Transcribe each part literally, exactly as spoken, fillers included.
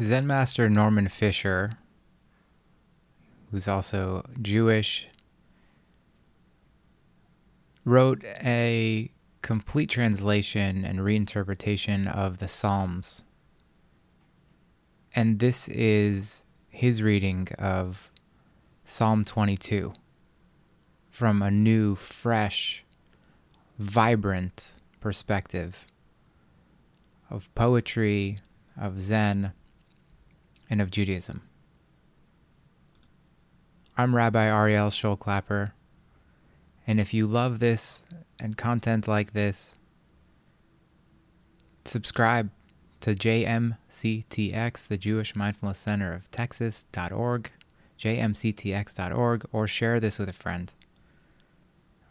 Zen master Norman Fischer, who's also Jewish, wrote a complete translation and reinterpretation of the Psalms. And this is his reading of Psalm twenty-two from a new, fresh, vibrant perspective of poetry, of Zen, and of Judaism. I'm Rabbi Ariel Scholl-Clapper, and if you love this and content like this, subscribe to J M C T X, the Jewish Mindfulness Center of Texas dot org, J M C T X dot org, or share this with a friend.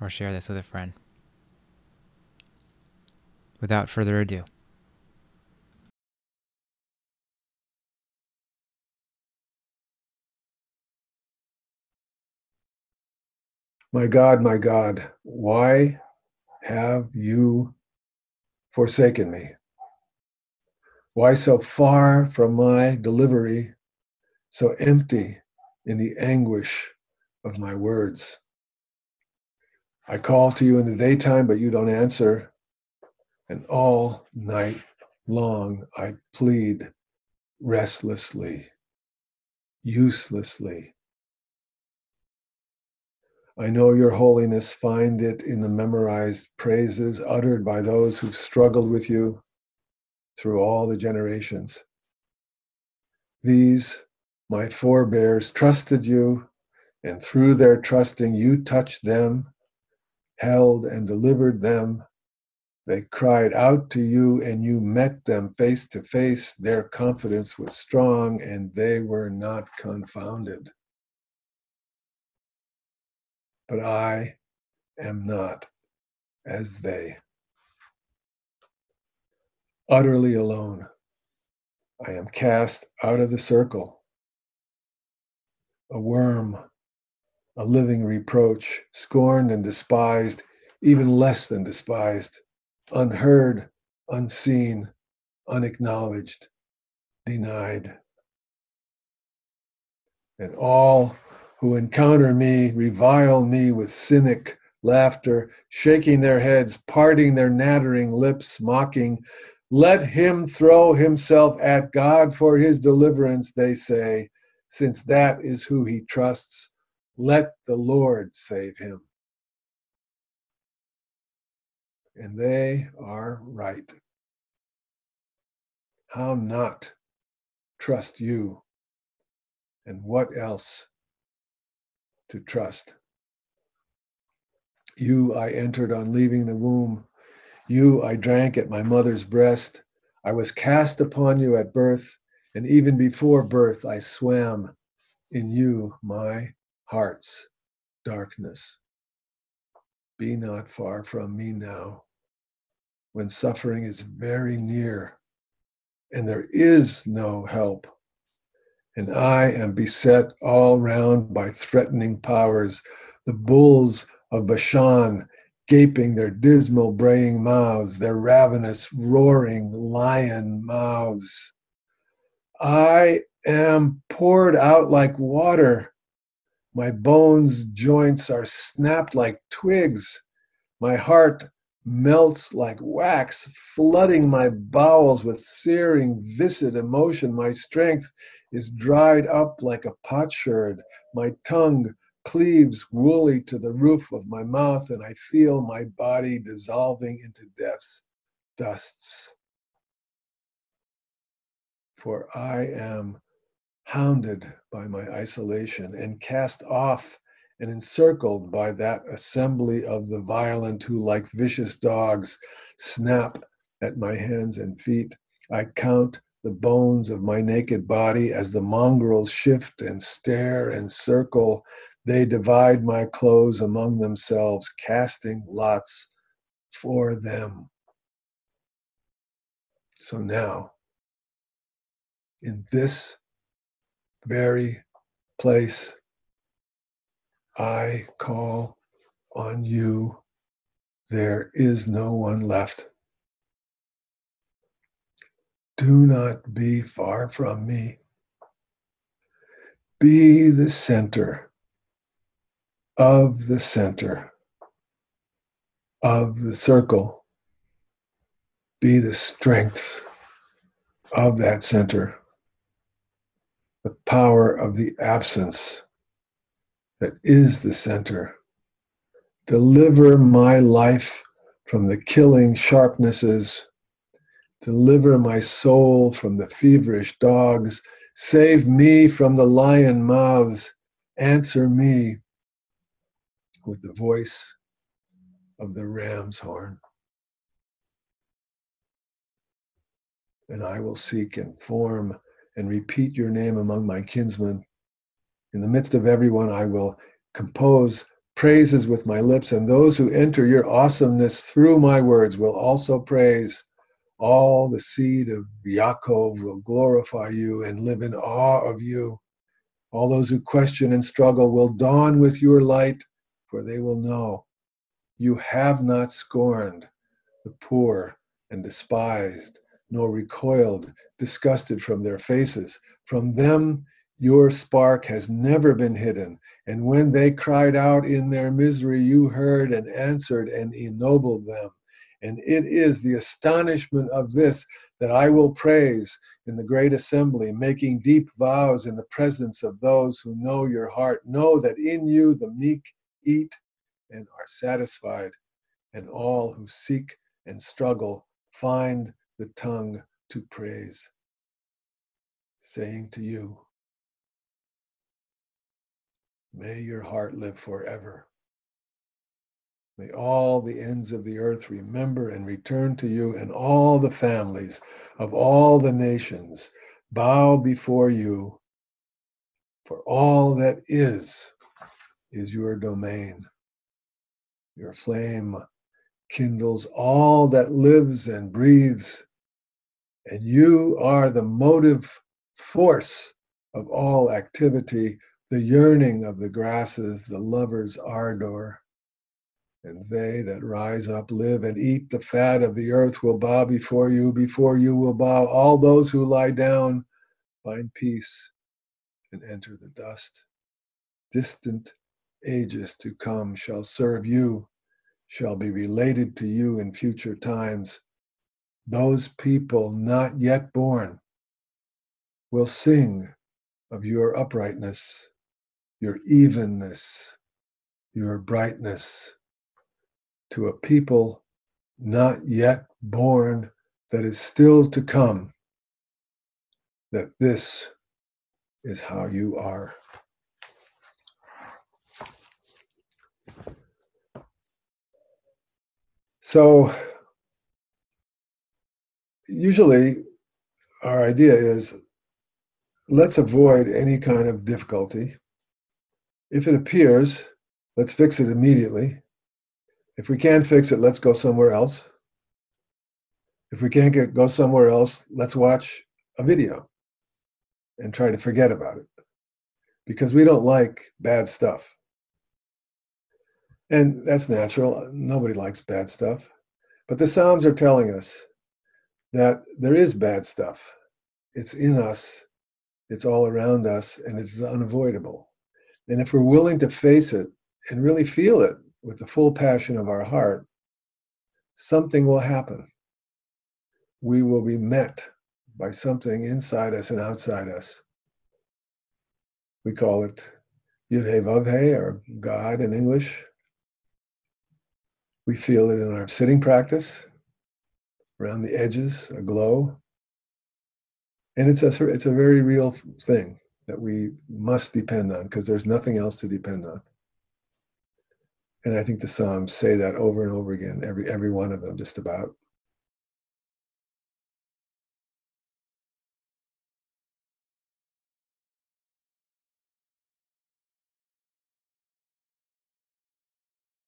Or share this with a friend. Without further ado. My God, my God, why have you forsaken me? Why so far from my delivery, so empty in the anguish of my words? I call to you in the daytime, but you don't answer, and all night long I plead restlessly, uselessly. I know your holiness, find it in the memorized praises uttered by those who've struggled with you through all the generations. These, my forebears, trusted you, and through their trusting, you touched them, held and delivered them. They cried out to you, and you met them face to face. Their confidence was strong, and they were not confounded. But I am not as they. Utterly alone, I am cast out of the circle. A worm, a living reproach, scorned and despised, even less than despised, unheard, unseen, unacknowledged, denied. And all who encounter me, revile me with cynic laughter, shaking their heads, parting their nattering lips, mocking. Let him throw himself at God for his deliverance, they say, since that is who he trusts. Let the Lord save him. And they are right. How not trust you? And what else to trust? You I entered on leaving the womb. You I drank at my mother's breast. I was cast upon you at birth, and even before birth I swam in you, my heart's darkness. Be not far from me now, when suffering is very near, and there is no help. And I am beset all round by threatening powers, the bulls of Bashan, gaping their dismal braying mouths, their ravenous roaring lion mouths. I am poured out like water. My bones, joints are snapped like twigs. My heart melts like wax, flooding my bowels with searing, viscid emotion. My strength is dried up like a potsherd. My tongue cleaves woolly to the roof of my mouth, and I feel my body dissolving into death's dusts. For I am hounded by my isolation and cast off and encircled by that assembly of the violent who, like vicious dogs, snap at my hands and feet. I count the bones of my naked body as the mongrels shift and stare and circle. They divide my clothes among themselves, casting lots for them. So now, in this very place, I call on you. There is no one left. Do not be far from me. Be the center of the center of the circle. Be the strength of that center, the power of the absence that is the center. Deliver my life from the killing sharpnesses. Deliver my soul from the feverish dogs. Save me from the lion mouths. Answer me with the voice of the ram's horn. And I will seek and form and repeat your name among my kinsmen. In the midst of everyone, I will compose praises with my lips, and those who enter your awesomeness through my words will also praise. All the seed of Yaakov will glorify you and live in awe of you. All those who question and struggle will dawn with your light, for they will know you have not scorned the poor and despised, nor recoiled, disgusted from their faces. From them your spark has never been hidden, and when they cried out in their misery, you heard and answered and ennobled them. And it is the astonishment of this that I will praise in the great assembly, making deep vows in the presence of those who know your heart. Know that in you the meek eat and are satisfied, and all who seek and struggle find the tongue to praise, saying to you, may your heart live forever. May all the ends of the earth remember and return to you, and all the families of all the nations bow before you, for all that is, is your domain. Your flame kindles all that lives and breathes, and you are the motive force of all activity, the yearning of the grasses, the lover's ardor. And they that rise up, live, and eat the fat of the earth will bow before you. Before you will bow. All those who lie down find peace and enter the dust. Distant ages to come shall serve you, shall be related to you in future times. Those people not yet born will sing of your uprightness, your evenness, your brightness, to a people not yet born that is still to come, that this is how you are. So usually our idea is, let's avoid any kind of difficulty. If it appears, let's fix it immediately. If we can't fix it, let's go somewhere else. If we can't get, go somewhere else, let's watch a video and try to forget about it, because we don't like bad stuff. And that's natural. Nobody likes bad stuff. But the Psalms are telling us that there is bad stuff. It's in us. It's all around us, and it's unavoidable. And if we're willing to face it and really feel it, with the full passion of our heart, something will happen. We will be met by something inside us and outside us. We call it Yud-Heh-Vav-Heh, or God in English. We feel it in our sitting practice, around the edges, a glow. And it's a, it's a very real thing that we must depend on, because there's nothing else to depend on. And I think the Psalms say that over and over again, every every one of them just about.